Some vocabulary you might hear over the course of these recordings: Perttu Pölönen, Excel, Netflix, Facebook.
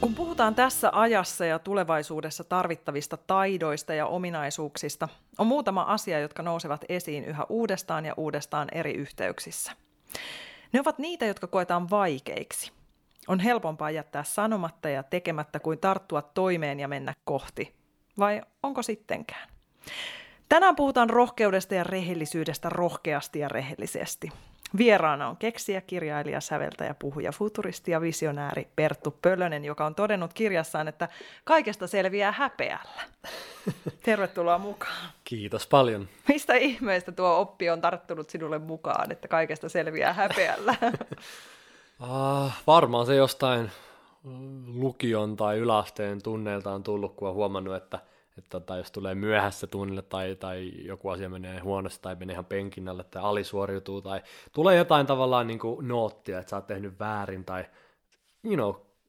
Kun puhutaan tässä ajassa ja tulevaisuudessa tarvittavista taidoista ja ominaisuuksista, on muutama asia, jotka nousevat esiin yhä uudestaan ja uudestaan eri yhteyksissä. Ne ovat niitä, jotka koetaan vaikeiksi. On helpompaa jättää sanomatta ja tekemättä kuin tarttua toimeen ja mennä kohti. Vai onko sittenkään? Tänään puhutaan rohkeudesta ja rehellisyydestä rohkeasti ja rehellisesti. Vieraana on keksijä, kirjailija, säveltäjä, puhuja, futuristi ja visionääri Perttu Pölönen, joka on todennut kirjassaan, että kaikesta selviää häpeällä. Tervetuloa mukaan. Kiitos paljon. Mistä ihmeestä tuo oppi on tarttunut sinulle mukaan, että kaikesta selviää häpeällä? Varmaan se jostain lukion tai yläasteen tunneilta on tullut, kun on huomannut, että jos tulee myöhässä tunnille tai joku asia menee huonosti tai menee ihan penkin alle tai alisuoriutuu tai tulee jotain tavallaan niin kuin noottia, että sä oot tehnyt väärin tai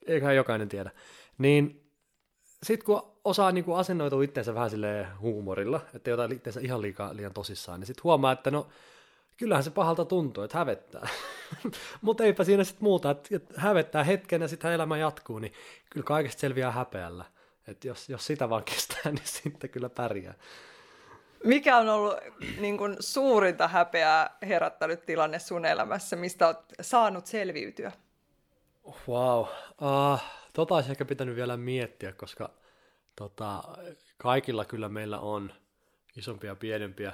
eiköhän jokainen tiedä. Niin sit kun osaa niin kuin asennoitua itseensä vähän silleen huumorilla, ettei jotain itseensä ihan liian tosissaan, niin sit huomaa, että no kyllähän se pahalta tuntuu, että hävettää. Mutta eipä siinä sitten muuta, että hävettää hetken ja sitten elämä jatkuu, niin kyllä kaikesta selviää häpeällä. Että jos sitä vaan kestää, niin sitten kyllä pärjää. Mikä on ollut niin kun, suurinta häpeää herättänyt tilanne sun elämässä, mistä olet saanut selviytyä? Wow. Tota olisi ehkä pitänyt vielä miettiä, koska kaikilla kyllä meillä on isompia ja pienempiä.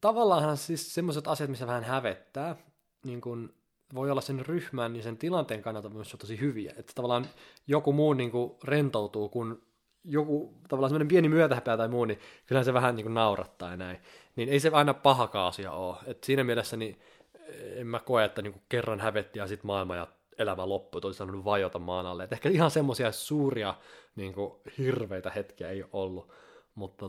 Tavallaan siis semmoiset asiat, missä vähän hävettää, niin kun voi olla sen ryhmän ja niin sen tilanteen kannalta myös tosi hyviä. Että tavallaan joku muu niin kun rentoutuu, kun joku tavallaan semmoinen pieni myötähäpeä tai muu, niin kyllähän se vähän niin kun naurattaa ja näin. Niin ei se aina pahakaan asia ole. Et siinä mielessä niin en mä koe, että niin kun kerran hävetti ja sitten maailma ja elämä loppui, olisi sanonut vajota maan alle. Et ehkä ihan semmoisia suuria niin kun hirveitä hetkiä ei ole ollut, mutta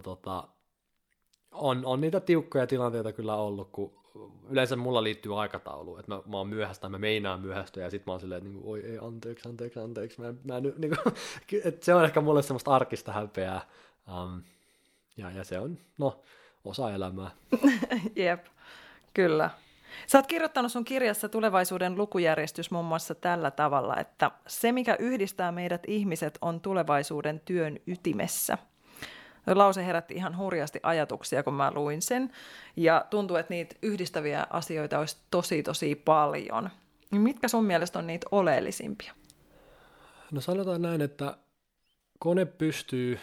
On niitä tiukkoja tilanteita kyllä ollut, kun yleensä mulla liittyy aikatauluun, että mä oon myöhästä, mä meinaan myöhästyä ja sit mä oon silleen, että niinku, oi ei, anteeksi, mä nyt, niinku, että se on ehkä mulle semmoista arkista häpeää, ja se on, osa elämää. Jep, kyllä. Sä oot kirjoittanut sun kirjassa Tulevaisuuden lukujärjestys muun muassa tällä tavalla, että se mikä yhdistää meidät ihmiset on tulevaisuuden työn ytimessä. Lause herätti ihan hurjasti ajatuksia, kun mä luin sen, ja tuntuu, että niitä yhdistäviä asioita olisi tosi paljon. Mitkä sun mielestä on niitä oleellisimpia? No sanotaan näin, että kone pystyy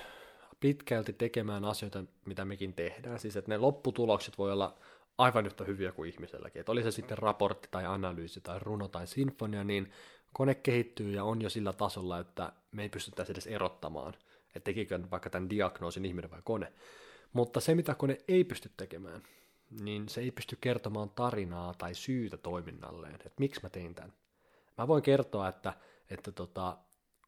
pitkälti tekemään asioita, mitä mekin tehdään. Siis että ne lopputulokset voi olla aivan yhtä hyviä kuin ihmiselläkin. Että oli se sitten raportti tai analyysi tai runo tai sinfonia, niin kone kehittyy ja on jo sillä tasolla, että me ei pystyttäisi edes erottamaan. Että tekikö vaikka tämän diagnoosin ihminen vai kone. Mutta se, mitä kone ei pysty tekemään, niin se ei pysty kertomaan tarinaa tai syytä toiminnalleen. Että miksi mä tein tämän? Mä voin kertoa, että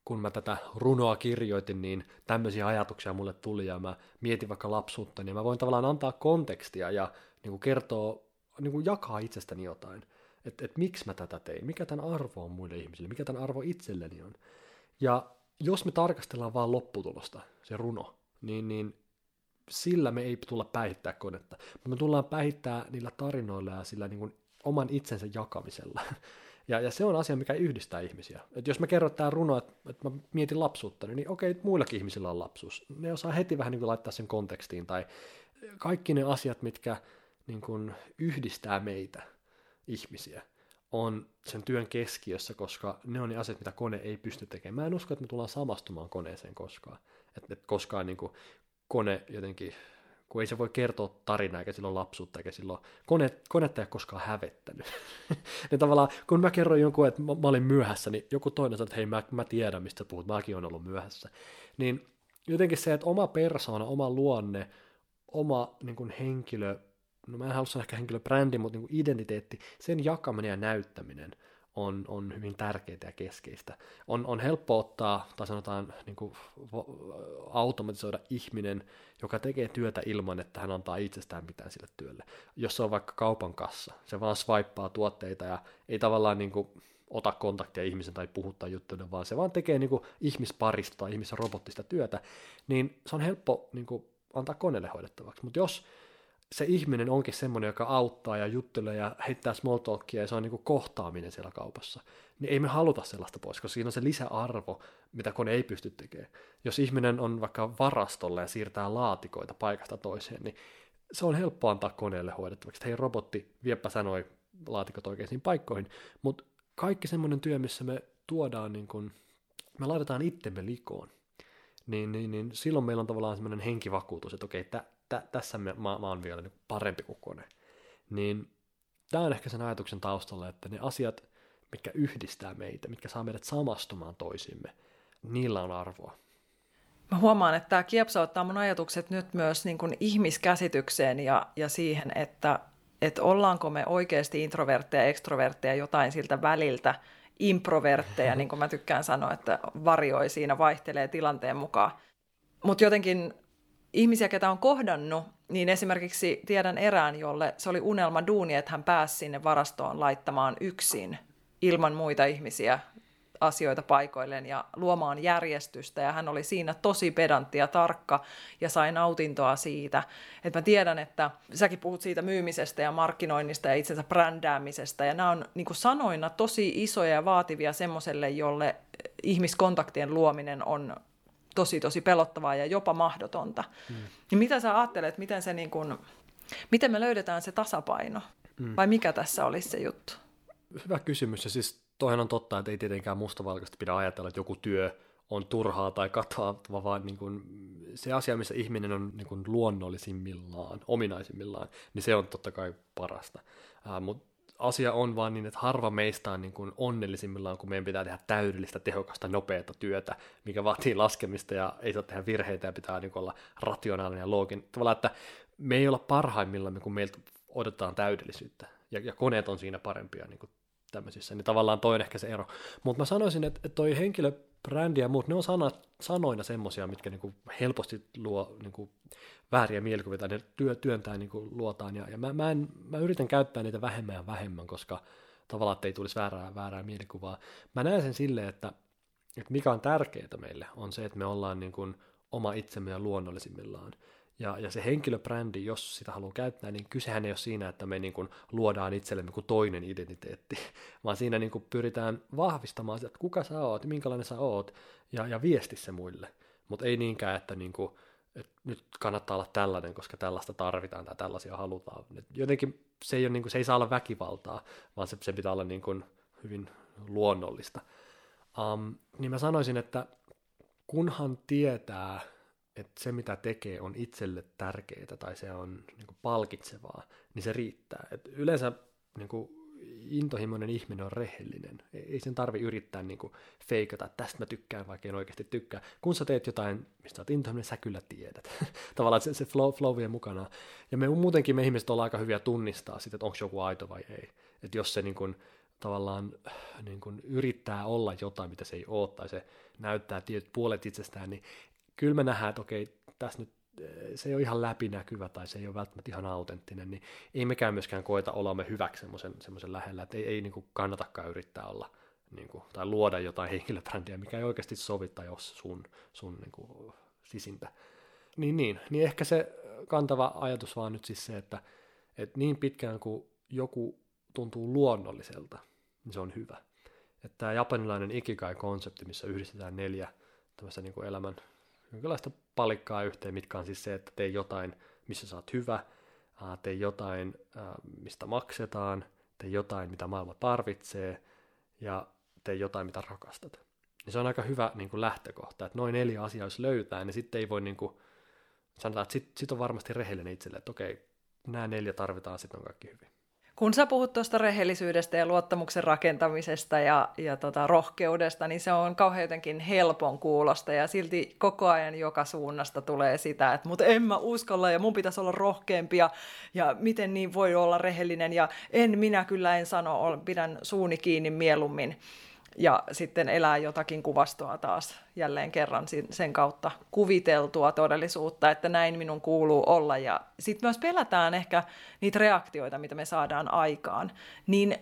kun mä tätä runoa kirjoitin, niin tämmöisiä ajatuksia mulle tuli ja mä mietin vaikka lapsuutta, niin mä voin tavallaan antaa kontekstia ja niin kuin kertoa, niin kuin jakaa itsestäni jotain. Että miksi mä tätä tein? Mikä tämän arvo on muille ihmisille? Mikä tämän arvo itselleni on? Ja jos me tarkastellaan vaan lopputulosta, se runo, niin sillä me ei tulla päihittää konetta. Mutta me tullaan päihittää niillä tarinoilla ja sillä niin kuin oman itsensä jakamisella. Ja se on asia, mikä yhdistää ihmisiä. Et jos mä kerron tämän runo, että mä mietin lapsuutta, niin okei, muillakin ihmisillä on lapsuus. Ne osaa heti vähän niin kuin laittaa sen kontekstiin. Tai kaikki ne asiat, mitkä niin kuin yhdistää meitä ihmisiä, on sen työn keskiössä, koska ne on ne asiat, mitä kone ei pysty tekemään. Mä en usko, että me tullaan samastumaan koneeseen koskaan. Että koskaan niin kuin kone jotenkin, kun ei se voi kertoa tarinaa, eikä silloin lapsuutta, eikä silloin konetta ei ole koskaan hävettänyt. Ja tavallaan, kun mä kerron jonkun, että mä olin myöhässä, niin joku toinen sanoi, että hei, mä tiedän, mistä puhut, mäkin olen ollut myöhässä. Niin jotenkin se, että oma persoona, oma luonne, oma niin kuin henkilö, no mä en halua sanoa ehkä henkilöbrändi, mutta niin kuin identiteetti, sen jakaminen ja näyttäminen on hyvin tärkeitä ja keskeistä. On helppo ottaa, tai sanotaan niin kuin automatisoida ihminen, joka tekee työtä ilman, että hän antaa itsestään mitään sille työlle. Jos se on vaikka kaupan kassa, se vaan swippaa tuotteita ja ei tavallaan niin kuin ota kontaktia ihmisen tai puhuttaa juttuja, vaan se vaan tekee niin kuin ihmisparista tai ihmisrobottista työtä, niin se on helppo niin kuin antaa koneelle hoidettavaksi. Mutta jos se ihminen onkin semmoinen, joka auttaa ja juttelee ja heittää small talkia ja se on niin kuin kohtaaminen siellä kaupassa, niin ei me haluta sellaista pois, koska siinä on se lisäarvo, mitä kone ei pysty tekemään. Jos ihminen on vaikka varastolla ja siirtää laatikoita paikasta toiseen, niin se on helppo antaa koneelle hoidettavaksi. Hei robotti, viepä sanoi laatikot oikeisiin paikkoihin, mutta kaikki semmoinen työ, missä me tuodaan, niin kuin, me laitetaan itsemme likoon, niin silloin meillä on tavallaan semmoinen henkivakuutus, että okei, tässä mä oon vielä niin parempi kuin kone. Niin tää on ehkä sen ajatuksen taustalla, että ne asiat, mitkä yhdistää meitä, mitkä saa meidät samastumaan toisiimme, niillä on arvoa. Mä huomaan, että tää kiepsauttaa mun ajatukset nyt myös niin kuin ihmiskäsitykseen ja siihen, että ollaanko me oikeasti introvertteja, ekstrovertteja, jotain siltä väliltä, improvertteja, niin kuin mä tykkään sanoa, että varioi siinä, vaihtelee tilanteen mukaan. Mutta jotenkin ihmisiä, ketä on kohdannut, niin esimerkiksi tiedän erään, jolle se oli unelma duuni, että hän pääsi sinne varastoon laittamaan yksin ilman muita ihmisiä asioita paikoilleen ja luomaan järjestystä. Ja hän oli siinä tosi pedantti ja tarkka ja sai nautintoa siitä. Et mä tiedän, että säkin puhut siitä myymisestä ja markkinoinnista ja itsensä brändäämisestä. Ja nämä on niin kuin sanoina tosi isoja ja vaativia semmoiselle, jolle ihmiskontaktien luominen on tosi, tosi pelottavaa ja jopa mahdotonta. Niin mitä sä ajattelet, miten me löydetään se tasapaino? Vai mikä tässä olisi se juttu? Hyvä kysymys. Ja siis toihan on totta, että ei tietenkään mustavalkoisesti pidä ajatella, että joku työ on turhaa tai katoavaa, vaan niin kuin se asia, missä ihminen on niin kuin luonnollisimmillaan, ominaisimmillaan, niin se on totta kai parasta. Mutta asia on vaan niin, että harva meistä on niin kuin onnellisimmillaan, kun meidän pitää tehdä täydellistä, tehokasta, nopeata työtä, mikä vaatii laskemista ja ei saa tehdä virheitä ja pitää niin kuin olla rationaalinen ja looginen. Tavallaan, että me ei olla parhaimmillaan, kun meiltä odotetaan täydellisyyttä ja koneet on siinä parempia niin kuin tämmöisissä, niin tavallaan toi on ehkä se ero. Mutta mä sanoisin, että toi henkilöbrändi ja muut, ne on sanoina semmoisia, mitkä niinku helposti luo niinku vääriä mielikuvia, ne työntää niinku luotaan, ja mä yritän käyttää niitä vähemmän ja vähemmän, koska tavallaan ei tulisi väärää mielikuvaa. Mä näen sen silleen, että mikä on tärkeää meille, on se, että me ollaan niinku oma itsemme ja luonnollisimmillaan. Ja se henkilöbrändi, jos sitä haluaa käyttää, niin kysehän ei ole siinä, että me niin kuin luodaan itsellemme kuin toinen identiteetti, vaan siinä niin kuin pyritään vahvistamaan sitä, että kuka sä oot, minkälainen sä oot, ja viesti se muille. Mutta ei niinkään, että, niin kuin, että nyt kannattaa olla tällainen, koska tällaista tarvitaan tai tällaisia halutaan. Jotenkin se ei, ole niin kuin, se ei saa olla väkivaltaa, vaan se pitää olla niin kuin hyvin luonnollista. Niin mä sanoisin, että kunhan tietää, että se, mitä tekee, on itselle tärkeää tai se on niin kuin palkitsevaa, niin se riittää. Et yleensä niin kuin intohimoinen ihminen on rehellinen. Ei sen tarvi yrittää niin kuin feikata, että tästä mä tykkään, vaikka en oikeasti tykkää. Kun sä teet jotain, mistä sä oot intohimoinen, sä kyllä tiedät. Tavallaan se flow vie mukanaan. Ja me ihmiset ollaan aika hyviä tunnistaa sitä, että onko joku aito vai ei. Että jos se niin kuin tavallaan niin kuin yrittää olla jotain, mitä se ei ole, tai se näyttää tietyt puolet itsestään, niin kyllä me nähdään, että okei, tässä nyt se ei ole ihan läpinäkyvä tai se ei ole välttämättä ihan autenttinen, niin ei mekään myöskään koeta olamme hyväksi semmoisen lähellä, että ei niin kuin kannatakaan yrittää olla niin kuin, tai luoda jotain henkilöbrändiä, mikä ei oikeasti sovi tai ole sun niin kuin sisintä. Niin ehkä se kantava ajatus vaan nyt siis se, että niin pitkään kuin joku tuntuu luonnolliselta, niin se on hyvä. Että tämä japanilainen ikigai-konsepti, missä yhdistetään 4 tämmöistä niin kuin elämän jonkinlaista palikkaa yhteen, mitkä on siis se, että tee jotain, missä sä oot hyvä, tee jotain, mistä maksetaan, tee jotain, mitä maailma tarvitsee, ja tee jotain, mitä rakastat. Ja se on aika hyvä niin kuin lähtökohta, että noin 4 asiaa jos löytää, niin sitten ei voi, niin kuin, sanotaan, että sit on varmasti rehellinen itselle, että okei, nämä 4 tarvitaan, sitten on kaikki hyvin. kun sä puhut tuosta rehellisyydestä ja luottamuksen rakentamisesta ja rohkeudesta, niin se on kauhean jotenkin helpon kuulosta ja silti koko ajan joka suunnasta tulee sitä, että mut en mä uskalla ja mun pitäisi olla rohkeampi ja miten niin voi olla rehellinen ja minä en sano, pidän suuni kiinni mieluummin. Ja sitten elää jotakin kuvastoa taas jälleen kerran sen kautta kuviteltua todellisuutta, että näin minun kuuluu olla. Ja sitten myös pelätään ehkä niitä reaktioita, mitä me saadaan aikaan. Niin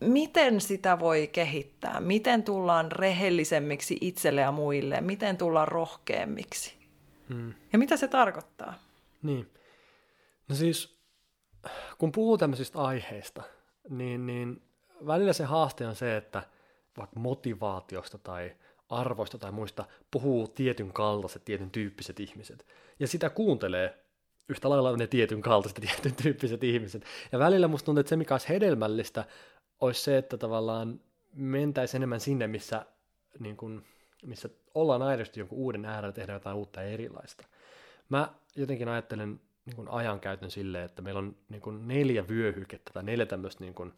miten sitä voi kehittää? Miten tullaan rehellisemmiksi itselle ja muille? Miten tullaan rohkeammiksi? Ja mitä se tarkoittaa? Niin. No siis, kun puhuu tämmöisistä aiheista, niin välillä se haaste on se, että vaikka motivaatiosta tai arvoista tai muista puhuu tietyn kaltaiset, tietyn tyyppiset ihmiset. Ja sitä kuuntelee yhtä lailla ne tietyn kaltaiset, tietyn tyyppiset ihmiset. Ja välillä musta tuntuu, että se mikä olisi hedelmällistä, olisi se, että tavallaan mentäisiin enemmän sinne, missä ollaan aidosti jonkun uuden äärellä, tehdä jotain uutta ja erilaista. Mä jotenkin ajattelen niin kuin ajankäytön silleen, että meillä on niin kuin 4 vyöhykettä tai 4 tämmöistä niin kuin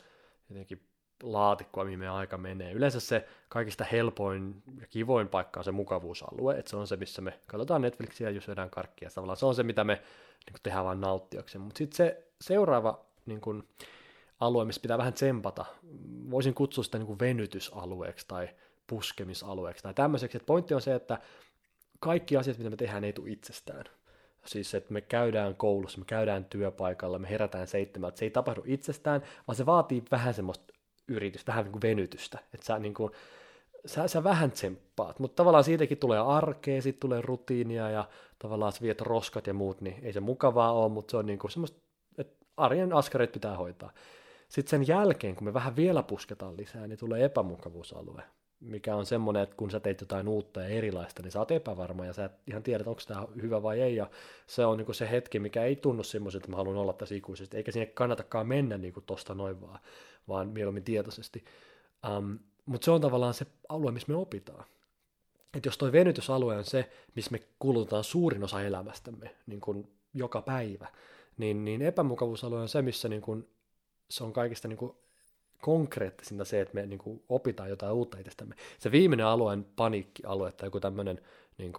jotenkin laatikkoa, mihin meidän aika menee. Yleensä se kaikista helpoin ja kivoin paikka on se mukavuusalue, että se on se, missä me katsotaan Netflixiä, jos syödään karkkia. Tavallaan se on se, mitä me niin tehdään vain nauttiaksi. Mutta sitten se seuraava niin kun, alue, missä pitää vähän tsempata, voisin kutsua sitä niin kun venytysalueeksi tai puskemisalueeksi tai tämmöiseksi. Et pointti on se, että kaikki asiat, mitä me tehdään, ei tule itsestään. Siis, että me käydään koulussa, me käydään työpaikalla, me herätään 7:00, se ei tapahdu itsestään, vaan se vaatii vähän semmoista yritystä, vähän niin kuin venytystä, että sä, niin kuin, sä vähän tsemppaat, mutta tavallaan siitäkin tulee arkea, siitä tulee rutiinia ja tavallaan sä viet roskat ja muut, niin ei se mukavaa ole, mutta se on niin kuin semmoista, että arjen askareet pitää hoitaa. Sitten sen jälkeen, kun me vähän vielä pusketaan lisää, niin tulee epämukavuusalue, mikä on semmoinen, että kun sä teit jotain uutta ja erilaista, niin sä oot epävarma ja sä et ihan tiedät, onko tämä hyvä vai ei, ja se on niin kuin se hetki, mikä ei tunnu semmoiselta, että mä haluan olla tässä ikuisesti, eikä sinne kannatakaan mennä niin kuin tosta noin vaan mieluummin tietoisesti. Mutta se on tavallaan se alue, missä me opitaan. Et jos toi venytysalue on se, missä me kulutetaan suurin osa elämästämme niin kun joka päivä, niin epämukavuusalue on se, missä niin kun, se on kaikista niin kun konkreettisinta se, että me niin kun opitaan jotain uutta itsestämme. Se viimeinen alue on paniikkialue tai joku tämmöinen, niin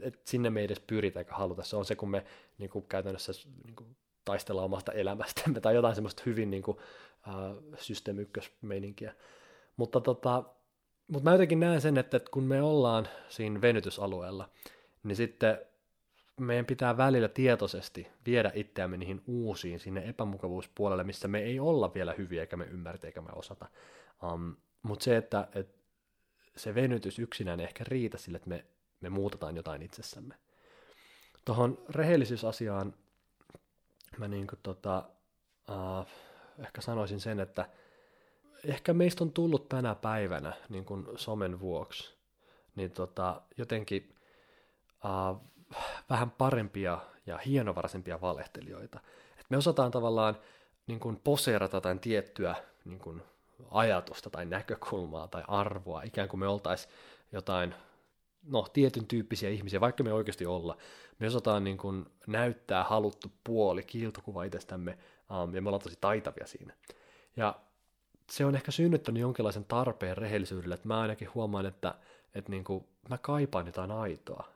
että sinne me ei edes pyritä eikä haluta. Se on se, kun me niin kun käytännössä niin kun taistellaan omasta elämästämme tai jotain semmoista hyvin niin kun, System 1-meininkiä. Mutta mä jotenkin näen sen, että kun me ollaan siinä venytysalueella, niin sitten meidän pitää välillä tietoisesti viedä itseämme niihin uusiin, sinne epämukavuuspuolelle, missä me ei olla vielä hyviä, eikä me ymmärtä, eikä me osata. Mutta se, että se venytys yksinään ei ehkä riitä sille, että me muutetaan jotain itsessämme. Tuohon rehellisyysasiaan mä ehkä sanoisin sen, että ehkä meistä on tullut tänä päivänä niin kuin somen vuoksi niin jotenkin vähän parempia ja hienovaraisempia valehtelijoita. Et me osataan tavallaan niin kuin poseerata jotain tiettyä niin kuin ajatusta tai näkökulmaa tai arvoa, ikään kuin me oltaisiin jotain tietyn tyyppisiä ihmisiä, vaikka me oikeasti olla. Me osataan niin kuin näyttää haluttu puoli, kiiltokuva itsestämme, ja me ollaan tosi taitavia siinä. Ja se on ehkä synnyttänyt jonkinlaisen tarpeen rehellisyydellä, että mä ainakin huomaan, että niin kuin mä kaipaan jotain aitoa.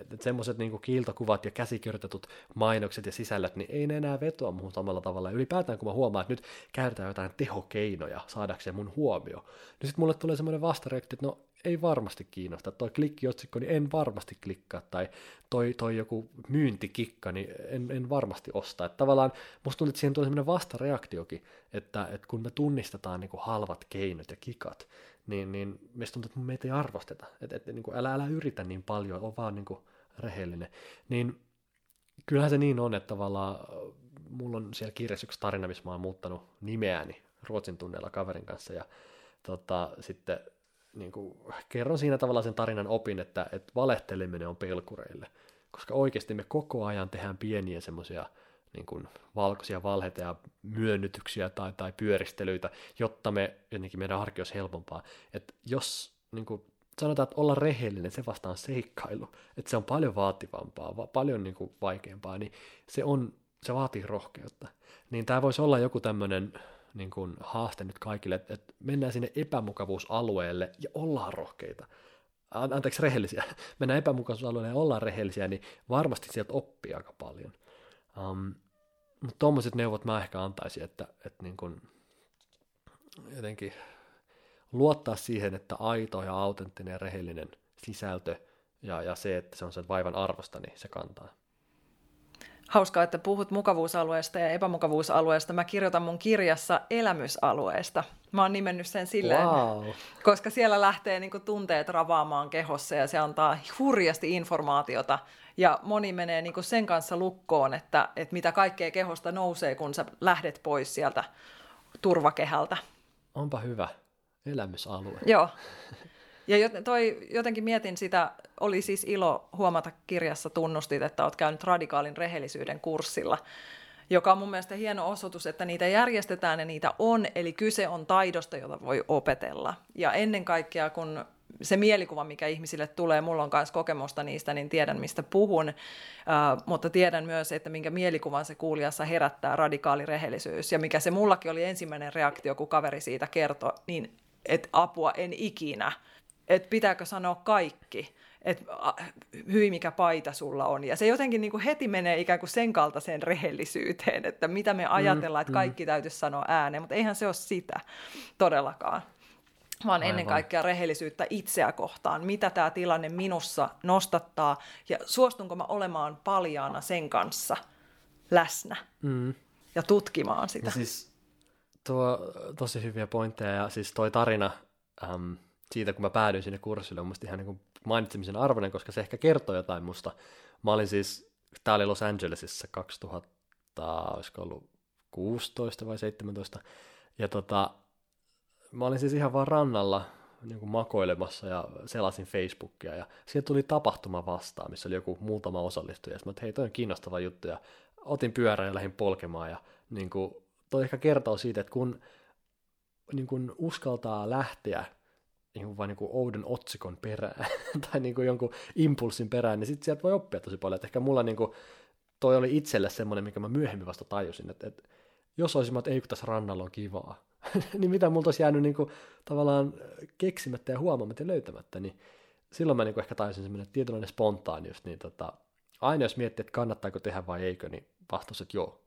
Että semmoiset niin kuin kiiltokuvat ja käsikirjoitetut mainokset ja sisällöt, niin ei ne enää vetoa muuhun samalla tavalla. Ja ylipäätään kun mä huomaan, että nyt käytetään jotain tehokeinoja saadakseen mun huomio, niin sitten mulle tulee semmoinen vastareaktio, että no ei varmasti kiinnosta. Toi klikkiotsikko, niin en varmasti klikkaa. Tai toi joku myyntikikka, niin en varmasti osta. Että tavallaan musta tuntuu, että siihen tulee semmoinen vastareaktiokin, että kun me tunnistetaan niin kuin halvat keinot ja kikat, niin meistä tuntuu, että meitä ei arvosteta. Että niin kuin älä yritä niin paljon, on vaan niin kuin rehellinen. Niin kyllähän se niin on, että tavallaan mulla on siellä kirjassa yksi tarina, missä mä oon muuttanut nimeäni Ruotsin tunneilla kaverin kanssa. Ja sitten niin kuin kerron siinä tavallaan sen tarinan opin, että valehteleminen on pelkureille, koska oikeasti me koko ajan tehdään pieniä semmoisia niin kuin valkoisia valheita ja myönnytyksiä tai pyöristelyitä, jotta me jotenkin meidän arki olisi helpompaa. Et jos niin kuin sanotaan, että olla rehellinen, se vastaan seikkailu, että se on paljon vaativampaa, paljon niin kuin vaikeampaa, niin se on se vaatii rohkeutta. Niin tämä voisi olla joku tämmöinen niin kuin haaste nyt kaikille, että mennään sinne epämukavuusalueelle ja ollaan rohkeita. Anteeksi, rehellisiä. Mennään epämukavuusalueelle ja ollaan rehellisiä, niin varmasti sieltä oppii aika paljon. Mutta tuommoiset neuvot mä ehkä antaisin, että niin kuin jotenkin luottaa siihen, että aito ja autenttinen ja rehellinen sisältö ja se, että se on sen vaivan arvosta, niin se kantaa. Hauskaa, että puhut mukavuusalueesta ja epämukavuusalueesta. Mä kirjoitan mun kirjassa elämysalueesta. Mä oon nimennyt sen silleen, wow. Koska siellä lähtee niinku tunteet ravaamaan kehossa ja se antaa hurjasti informaatiota. Ja moni menee niinku sen kanssa lukkoon, että mitä kaikkea kehosta nousee, kun sä lähdet pois sieltä turvakehältä. Onpa hyvä. Elämysalue. Joo. Ja jotenkin mietin sitä, oli siis ilo huomata kirjassa tunnustit, että olet käynyt radikaalin rehellisyyden kurssilla, joka on mun mielestä hieno osoitus, että niitä järjestetään ja niitä on, eli kyse on taidosta, jota voi opetella. Ja ennen kaikkea, kun se mielikuva, mikä ihmisille tulee, mulla on myös kokemusta niistä, niin tiedän, mistä puhun, mutta tiedän myös, että minkä mielikuvan se kuulijassa herättää radikaali rehellisyys, ja mikä se mullakin oli ensimmäinen reaktio, kun kaveri siitä kertoi, niin että apua en ikinä. Että pitääkö sanoa kaikki, että hyi mikä paita sulla on. Ja se jotenkin niin kuin heti menee ikään kuin sen kaltaiseen rehellisyyteen, että mitä me ajatellaan, että kaikki täytyisi sanoa ääneen, mutta eihän se ole sitä todellakaan. Vaan ennen kaikkea rehellisyyttä itseä kohtaan, mitä tämä tilanne minussa nostattaa ja suostunko mä olemaan paljaana sen kanssa läsnä ja tutkimaan sitä. Ja siis tuo tosi hyviä pointteja ja siis toi tarina... siitä, kun mä päädyin sinne kurssille, on musta ihan niin kuin mainitsemisen arvoinen, koska se ehkä kertoo jotain musta. Mä olin siis, tää oli Los Angelesissa 2016 vai 2017, ja mä olin siis ihan vaan rannalla niin kuin makoilemassa ja selasin Facebookia, ja sieltä tuli tapahtuma vastaan, missä oli joku muutama osallistuja, ja mä että hei, toi on kiinnostava juttu, ja otin pyörän ja lähdin polkemaan, ja niin kuin, toi ehkä kertoo siitä, että kun niin kuin uskaltaa lähteä ihan vain niin oudon otsikon perään tai niin jonkun impulssin perään, niin sitten sieltä voi oppia tosi paljon. Et ehkä mulla niin kuin, toi oli itselle semmoinen, mikä mä myöhemmin vasta tajusin, että jos olisin, että ei kun tässä rannalla on kivaa, niin mitä multa olisi jäänyt niin kuin, tavallaan keksimättä ja huomaamatta ja löytämättä, niin silloin mä niin kuin ehkä tajusin semmoinen tietynlainen spontaanius, niin aina jos miettii, että kannattaako tehdä vai eikö, niin vastaus, että joo.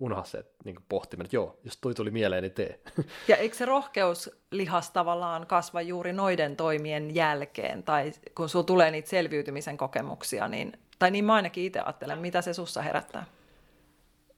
Unhaa se niin pohtimen, että joo, jos toi tuli mieleen, niin tee. Ja eikö se rohkeuslihas tavallaan kasva juuri noiden toimien jälkeen, tai kun sulla tulee niitä selviytymisen kokemuksia, niin, tai niin mä ainakin itse ajattelen, mitä se sussa herättää?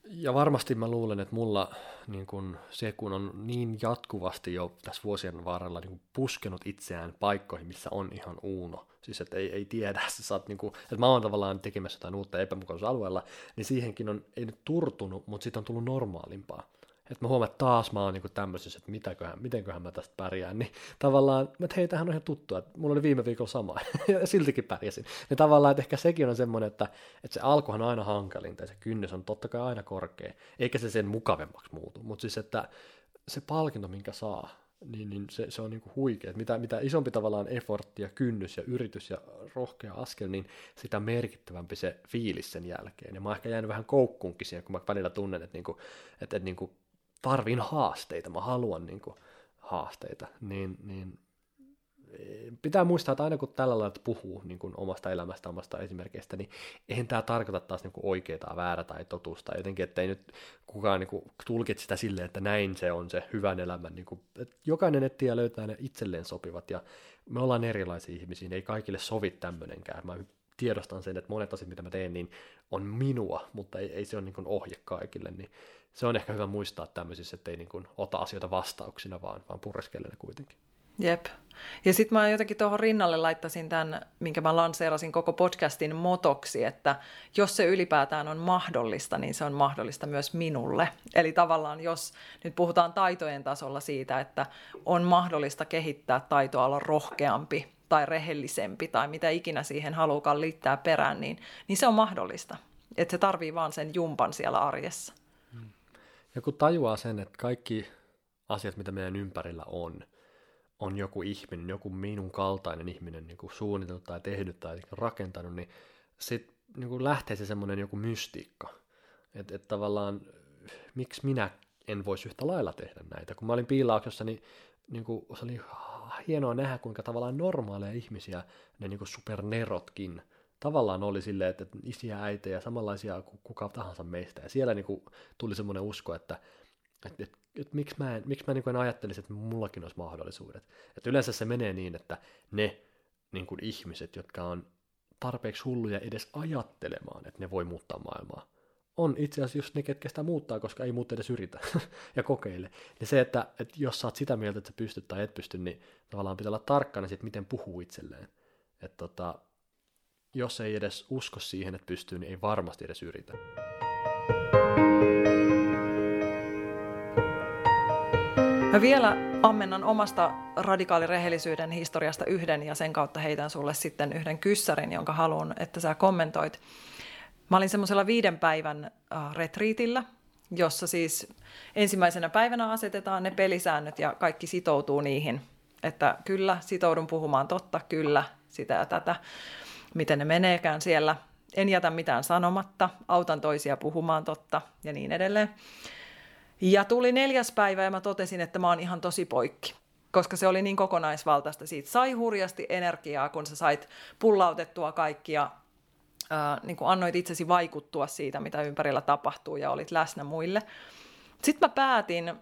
Ja varmasti mä luulen, että mulla niin kun se, kun on niin jatkuvasti jo tässä vuosien varrella niin puskenut itseään paikkoihin, missä on ihan uuno, siis että ei tiedä, että mä oon tavallaan tekemässä jotain uutta epämukaisuusalueella, niin siihenkin on, ei nyt turtunut, mutta siitä on tullut normaalimpaa. Että mä huomaan, että taas mä oon niin tämmöisessä, että mitenköhän mä tästä pärjään, niin tavallaan, että hei, tämähän on ihan tuttua, että mulla oli viime viikolla sama, ja siltikin pärjäsin. Ja tavallaan, että ehkä sekin on semmoinen, että se alkuhan on aina hankalinta, ja se kynnys on totta kai aina korkea, eikä se sen mukavemmaksi muutu, mutta siis, että se palkinto, minkä saa, niin se on niin kuin huikea. Mitä isompi tavallaan effortti ja kynnys ja yritys ja rohkea askel, niin sitä merkittävämpi se fiilis sen jälkeen. Ja mä oon ehkä jäänyt vähän koukkuunkin siihen, kun mä välillä tunnen, että tarvin haasteita, mä haluan niin kuin haasteita, niin pitää muistaa, että aina kun tällä lailla puhuu niin kuin omasta elämästä, omasta esimerkkeistä, niin eihän tämä tarkoita taas niin kuin oikea tai väärä tai totuus, tai jotenkin, että ei nyt kukaan niin kuin tulkitse sitä silleen, että näin se on se hyvän elämän, niin kuin, että jokainen etsii ja löytää ne itselleen sopivat, ja me ollaan erilaisia ihmisiä, ei kaikille sovi tämmöinenkään, mä tiedostan sen, että monet asiat, mitä mä teen, niin on minua, mutta ei se ole niin kuin ohje kaikille, niin se on ehkä hyvä muistaa tämmöisissä, ettei niin kuin ota asioita vastauksina, vaan purreskelle ne kuitenkin. Jep. Ja sitten mä jotenkin tuohon rinnalle laittaisin tämän, minkä mä lanseerasin koko podcastin motoksi, että jos se ylipäätään on mahdollista, niin se on mahdollista myös minulle. Eli tavallaan jos nyt puhutaan taitojen tasolla siitä, että on mahdollista kehittää taitoa olla rohkeampi tai rehellisempi tai mitä ikinä siihen haluukaan liittää perään, niin se on mahdollista. Että se tarvii vaan sen jumpan siellä arjessa. Ja kun tajuaa sen, että kaikki asiat, mitä meidän ympärillä on joku ihminen, joku minun kaltainen ihminen niin kuin suunnitellut tai tehnyt tai rakentanut, niin sitten niin lähtee se semmoinen joku mystiikka. Että tavallaan, miksi minä en voisi yhtä lailla tehdä näitä? Kun mä olin piilauksessa, niin kuin, se oli hienoa nähdä, kuinka tavallaan normaaleja ihmisiä, ne niin kuin supernerotkin, tavallaan oli silleen, että isiä, äitejä, samanlaisia kuin kuka tahansa meistä. Ja siellä niin kuin tuli semmoinen usko, että miksi mä niin kuin en ajattelisi, että mullakin olisi mahdollisuudet. Että yleensä se menee niin, että ne niin kuin ihmiset, jotka on tarpeeksi hulluja edes ajattelemaan, että ne voi muuttaa maailmaa, on itse asiassa just ne, ketkä sitä muuttaa, koska ei muut edes yritä ja kokeile. Ja se, että jos sä oot sitä mieltä, että sä pystyt tai et pysty, niin tavallaan pitää olla tarkkana siitä, miten puhuu itselleen. Että jos ei edes usko siihen, että pystyy, niin ei varmasti edes yritä. Mä vielä ammennan omasta radikaalirehellisyyden historiasta yhden ja sen kautta heitän sulle sitten yhden kyssärin, jonka haluan, että sä kommentoit. Mä olin semmoisella 5 päivän retriitillä, jossa siis ensimmäisenä päivänä asetetaan ne pelisäännöt ja kaikki sitoutuu niihin. Että kyllä, sitoudun puhumaan totta, kyllä, sitä ja tätä. Miten ne meneekään siellä, en jätä mitään sanomatta, autan toisia puhumaan totta ja niin edelleen. Ja tuli 4. päivä ja mä totesin, että mä oon ihan tosi poikki, koska se oli niin kokonaisvaltaista. Siitä sai hurjasti energiaa, kun sä sait pullautettua kaikkia, niin kuin annoit itsesi vaikuttua siitä, mitä ympärillä tapahtuu ja olit läsnä muille. Sitten mä päätin,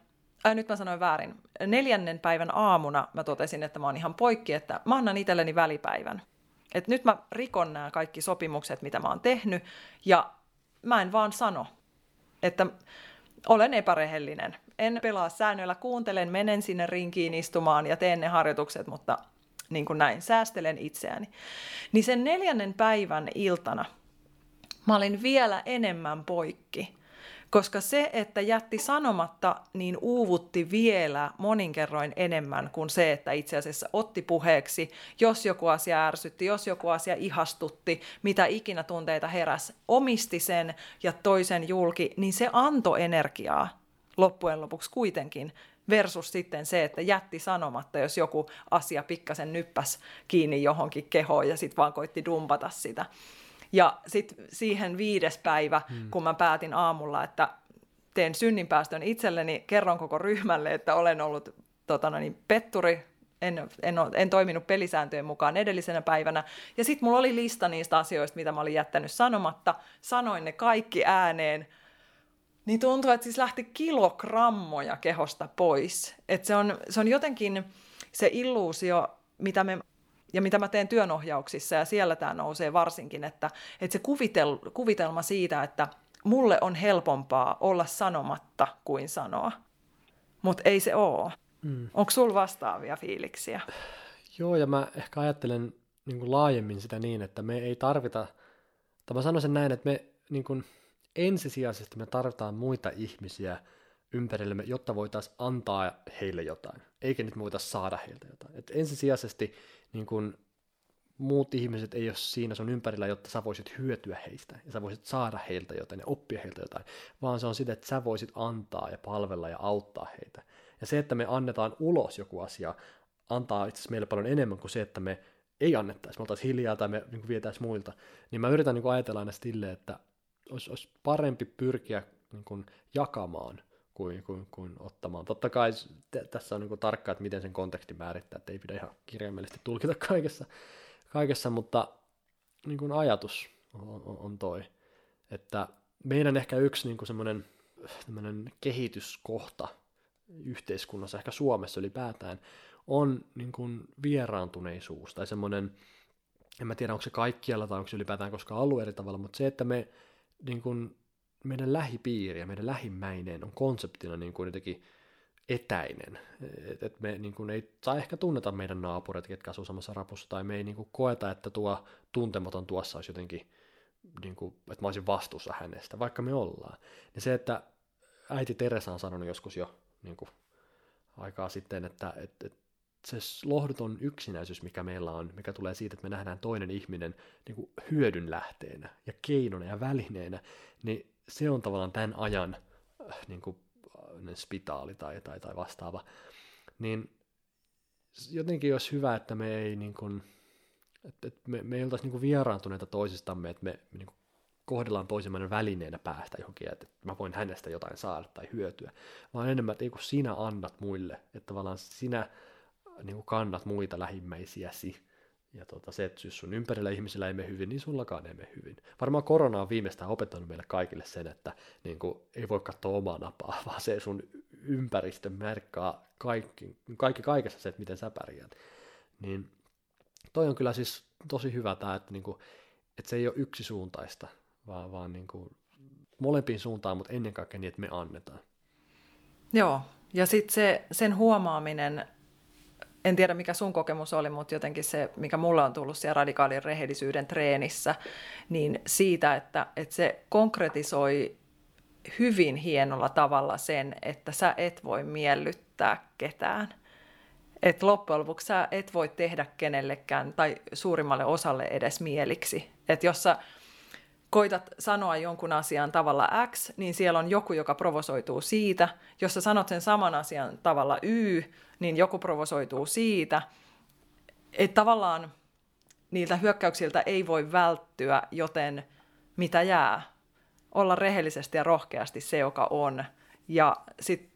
nyt mä sanoin väärin, 4. päivän aamuna mä totesin, että mä oon ihan poikki, että mä annan itselleni välipäivän. Että nyt mä rikon nämä kaikki sopimukset, mitä mä oon tehnyt, ja mä en vaan sano, että olen epärehellinen. En pelaa säännöillä, kuuntelen, menen sinne rinkiin istumaan ja teen ne harjoitukset, mutta niin kuin näin, säästelen itseäni. Niin sen 4. päivän iltana mä olin vielä enemmän poikki, koska se, että jätti sanomatta, niin uuvutti vielä moninkerroin enemmän kuin se, että itse asiassa otti puheeksi, jos joku asia ärsytti, jos joku asia ihastutti, mitä ikinä tunteita heräsi, omisti sen ja toisen julki, niin se antoi energiaa loppujen lopuksi kuitenkin, versus sitten se, että jätti sanomatta, jos joku asia pikkasen nyppäsi kiinni johonkin kehoon ja sitten vaan koitti dumpata sitä. Ja sitten siihen 5. päivä, kun mä päätin aamulla, että teen synninpäästön itselleni, kerron koko ryhmälle, että olen ollut petturi, en toiminut pelisääntöjen mukaan edellisenä päivänä. Ja sitten mulla oli lista niistä asioista, mitä mä olin jättänyt sanomatta. Sanoin ne kaikki ääneen. Niin tuntuu, että siis lähti kilogrammoja kehosta pois. Että se on jotenkin se illuusio, mitä me... Ja mitä mä teen työnohjauksissa, ja siellä tämä nousee varsinkin, että se kuvitelma siitä, että mulle on helpompaa olla sanomatta kuin sanoa. Mutta ei se ole. Onko sulla vastaavia fiiliksiä? Joo, ja mä ehkä ajattelen niin kuin laajemmin sitä niin, että me ei tarvita, tai mä sanoisin näin, että me niin kuin ensisijaisesti me tarvitaan muita ihmisiä ympärillemme, jotta voitaisiin antaa heille jotain, eikä nyt me voitaisiin saada heiltä jotain. Et ensisijaisesti niin kun muut ihmiset ei ole siinä sun ympärillä, jotta sä voisit hyötyä heistä ja sä voisit saada heiltä jotain ja oppia heiltä jotain, vaan se on sitä, että sä voisit antaa ja palvella ja auttaa heitä. Ja se, että me annetaan ulos joku asia, antaa itse asiassa meille paljon enemmän kuin se, että me ei annettaisi, me oltaisiin hiljaa tai me niin vietäisiin muilta. Niin mä yritän niin ajatella aina silleen, että olisi parempi pyrkiä niin jakamaan kuin ottamaan. Totta kai tässä on niin tarkkaa, että miten sen konteksti määrittää, että ei pidä ihan kirjaimellisesti tulkita kaikessa, mutta niin kuin ajatus on toi, että meidän ehkä yksi niin kuin semmoinen kehityskohta yhteiskunnassa, ehkä Suomessa ylipäätään, on niin kuin vieraantuneisuus tai semmoinen, en mä tiedä onko se kaikkialla tai onko se ylipäätään koskaan ollut eri tavalla, mutta se, että me niin kuin meidän lähipiiri ja meidän lähimmäinen on konseptina niin kuin jotenkin etäinen. Et me niin kuin ei saa ehkä tunneta meidän naapureita, ketkä asuu samassa rapussa, tai me ei niin kuin koeta, että tuo tuntematon tuossa olisi jotenkin, niin kuin, että mä olisin vastuussa hänestä, vaikka me ollaan. Ja se, että äiti Teresa on sanonut joskus jo niin kuin aikaa sitten, että se lohduton yksinäisyys, mikä meillä on, mikä tulee siitä, että me nähdään toinen ihminen niin kuin hyödyn lähteenä ja keinona ja välineenä, niin se on tavallaan tämän ajan niin kuin spitaali tai vastaava. Niin jotenkin olisi hyvä, että me ei niin kuin, että me ei oltaisi niin kuin vieraantuneita toisistamme, että me niin kuin kohdellaan toisemman välineenä päästä johonkin, että mä voin hänestä jotain saada tai hyötyä, vaan enemmän, että ei kun sinä annat muille, että tavallaan sinä niin kuin kannat muita lähimmäisiäsi, ja se, että jos sun ympärillä ihmisillä ei mene hyvin, niin sullakaan ei mene hyvin. Varmaan korona on viimeistään opettanut meille kaikille sen, että niin kuin, ei voi katsoa omaa napaa, vaan se sun ympäristö merkkaa kaikki kaikessa se, että miten sä pärjät. Niin toi on kyllä siis tosi hyvä tämä, että, niin kuin, että se ei ole yksisuuntaista, vaan niin kuin molempiin suuntaan, mutta ennen kaikkea niin, että me annetaan. Joo, ja sitten sen huomaaminen, en tiedä mikä sun kokemus oli, mutta jotenkin se, mikä mulle on tullut siellä radikaalin rehellisyyden treenissä, niin siitä, että se konkretisoi hyvin hienolla tavalla sen, että sä et voi miellyttää ketään. Että loppujen lopuksi sä et voi tehdä kenellekään tai suurimmalle osalle edes mieliksi. Että jos sä koitat sanoa jonkun asian tavalla X, niin siellä on joku, joka provosoituu siitä. Jos sä sanot sen saman asian tavalla Y, niin joku provosoituu siitä. Että tavallaan niiltä hyökkäyksiltä ei voi välttyä, joten mitä jää? Olla rehellisesti ja rohkeasti se, joka on. Ja sit,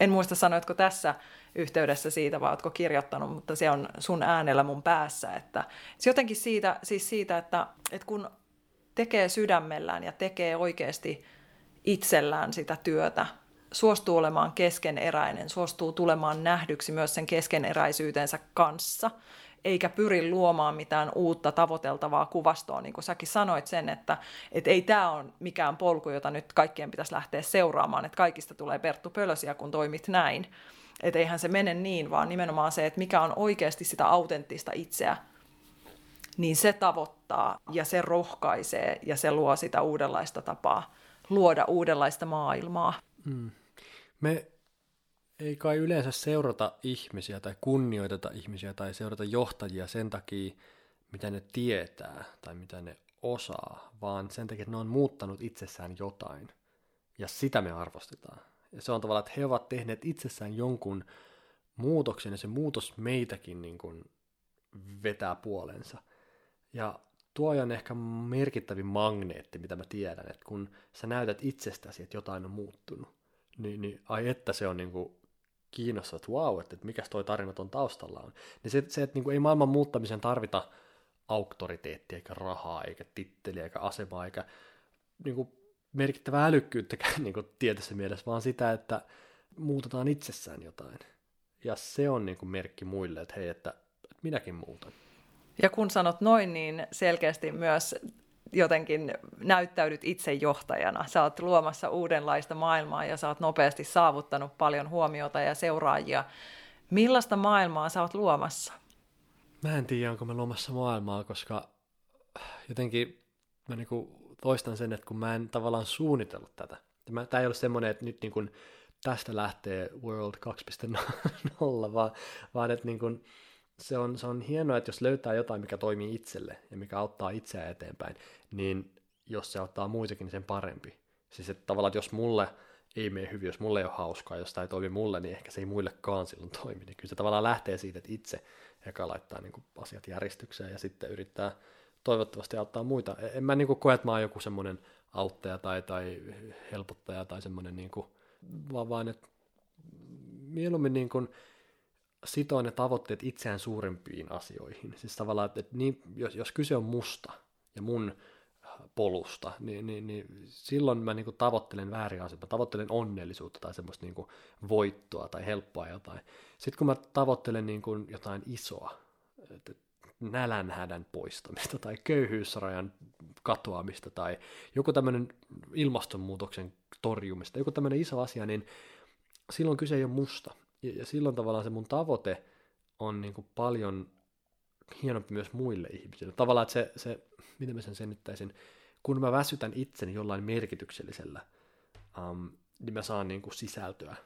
en muista sanoitko tässä yhteydessä siitä, vai ootko kirjoittanut, mutta se on sun äänellä mun päässä. Että se jotenkin siitä että kun tekee sydämellään ja tekee oikeasti itsellään sitä työtä, suostuu olemaan keskeneräinen, suostuu tulemaan nähdyksi myös sen keskeneräisyytensä kanssa, eikä pyri luomaan mitään uutta tavoiteltavaa kuvastoa, niin kuin säkin sanoit sen, että ei tämä ole mikään polku, jota nyt kaikkien pitäisi lähteä seuraamaan, että kaikista tulee Perttu Pölösiä, kun toimit näin. Että eihän se mene niin, vaan nimenomaan se, että mikä on oikeasti sitä autenttista itseä, niin se tavoittaa ja se rohkaisee ja se luo sitä uudenlaista tapaa luoda uudenlaista maailmaa. Mm. Me ei kai yleensä seurata ihmisiä tai kunnioiteta ihmisiä tai seurata johtajia sen takia, mitä ne tietää tai mitä ne osaa, vaan sen takia, että ne on muuttanut itsessään jotain ja sitä me arvostetaan. Ja se on tavallaan, että he ovat tehneet itsessään jonkun muutoksen ja se muutos meitäkin niin kuin vetää puolensa. Ja tuo on ehkä merkittävin magneetti, mitä mä tiedän, että kun sä näytät itsestäsi, että jotain on muuttunut, niin ai että se on niin kuin kiinnostavaa, että wow, että mikäs toi tarina ton taustalla on. Niin se että niin kuin ei maailman muuttamisen tarvita auktoriteettia, eikä rahaa, eikä titteliä, eikä asemaa, eikä niin kuin merkittävää älykkyyttäkään niin kuin tietyssä mielessä, vaan sitä, että muutetaan itsessään jotain. Ja se on niin kuin merkki muille, että hei, että minäkin muutan. Ja kun sanot noin, niin selkeästi myös jotenkin näyttäydyt itse johtajana. Sä oot luomassa uudenlaista maailmaa ja sä oot nopeasti saavuttanut paljon huomiota ja seuraajia. Millaista maailmaa sä oot luomassa? Mä en tiedä, onko mä luomassa maailmaa, koska jotenkin mä niinku toistan sen, että kun mä en tavallaan suunnitellut tätä. Tää ei ole semmoinen, että nyt niinku tästä lähtee World 2.0, vaan että niinku se on hienoa, että jos löytää jotain, mikä toimii itselle ja mikä auttaa itseä eteenpäin, niin jos se auttaa muitakin, niin sen parempi. Siis että tavallaan, että jos mulle ei mene hyvin, jos mulle ei ole hauskaa, jos tämä ei toimi mulle, niin ehkä se ei muillekaan silloin toimi. Niin kyllä se tavallaan lähtee siitä, että itse eka laittaa niin kuin asiat järjestykseen ja sitten yrittää toivottavasti auttaa muita. En mä niin kuin koe, että mä oon joku semmoinen auttaja tai helpottaja tai semmoinen, niin kuin, vaan että mieluummin niin kuin sitoo ne tavoitteet itseään suurempiin asioihin. Siis tavallaan, että niin, jos kyse on musta ja mun polusta, niin silloin mä niinku tavoittelen väärin asioita. Mä tavoittelen onnellisuutta tai semmoista niinku voittoa tai helppoa jotain. Sitten kun mä tavoittelen niinku jotain isoa, nälänhädän poistamista tai köyhyysrajan katoamista tai joku tämmöinen ilmastonmuutoksen torjumista, joku tämmöinen iso asia, niin silloin kyse ei ole musta. Ja silloin tavallaan se mun tavoite on niin kuin paljon hienompi myös muille ihmisille. Tavallaan, että se miten mä sen selittäisin, kun mä väsytän itseni jollain merkityksellisellä, niin mä saan niin kuin sisältöä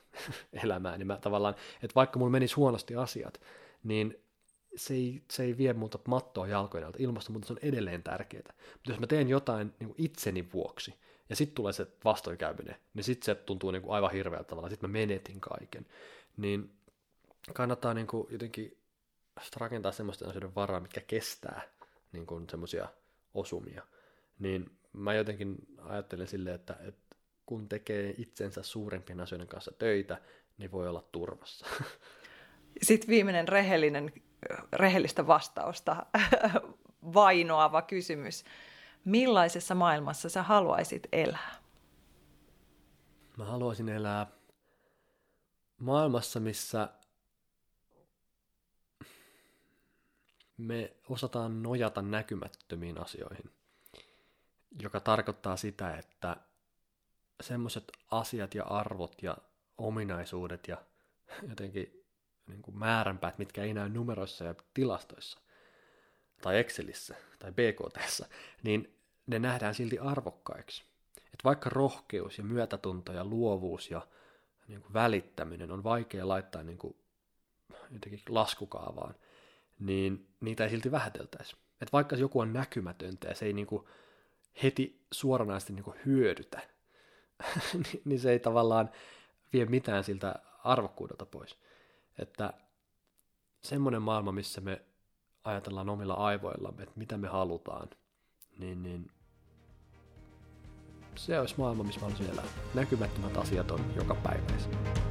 elämään. Niin mä tavallaan, että vaikka mulla menisi huonosti asiat, niin se ei vie muuta mattoa jalkojen alta. Ilmastonmuutos on edelleen tärkeää. Mutta jos mä teen jotain niin kuin itseni vuoksi, ja sitten tulee se vastoinkäyminen, niin sitten se tuntuu niin kuin aivan hirveältä tavalla. Sitten mä menetin kaiken. Niin kannattaa niin kuin jotenkin rakentaa semmoisten asioiden varaa, mitkä kestää niin kuin semmoisia osumia. Niin mä jotenkin ajattelen silleen, että kun tekee itsensä suurempien asioiden kanssa töitä, niin voi olla turvassa. Sitten viimeinen rehellistä vastausta vainoava kysymys. Millaisessa maailmassa sä haluaisit elää? Mä haluaisin elää maailmassa, missä me osataan nojata näkymättömiin asioihin, joka tarkoittaa sitä, että semmoiset asiat ja arvot ja ominaisuudet ja jotenkin niin kuin määränpäät, mitkä ei näy numeroissa ja tilastoissa tai Excelissä tai BKT:ssä, niin ne nähdään silti arvokkaiksi. Et vaikka rohkeus ja myötätunto ja luovuus ja niin kuin välittäminen on vaikea laittaa niin kuin jotenkin laskukaavaan, niin niitä ei silti vähäteltäisi. Et vaikka joku on näkymätöntä ja se ei niin kuin heti suoranaisesti niin kuin hyödytä, niin se ei tavallaan vie mitään siltä arvokkuudelta pois. Että semmoinen maailma, missä me ajatellaan omilla aivoillamme, että mitä me halutaan, niin se olisi maailma, missä mä haluaisin elää. Näkymättömät asiat on jokapäiväisiä.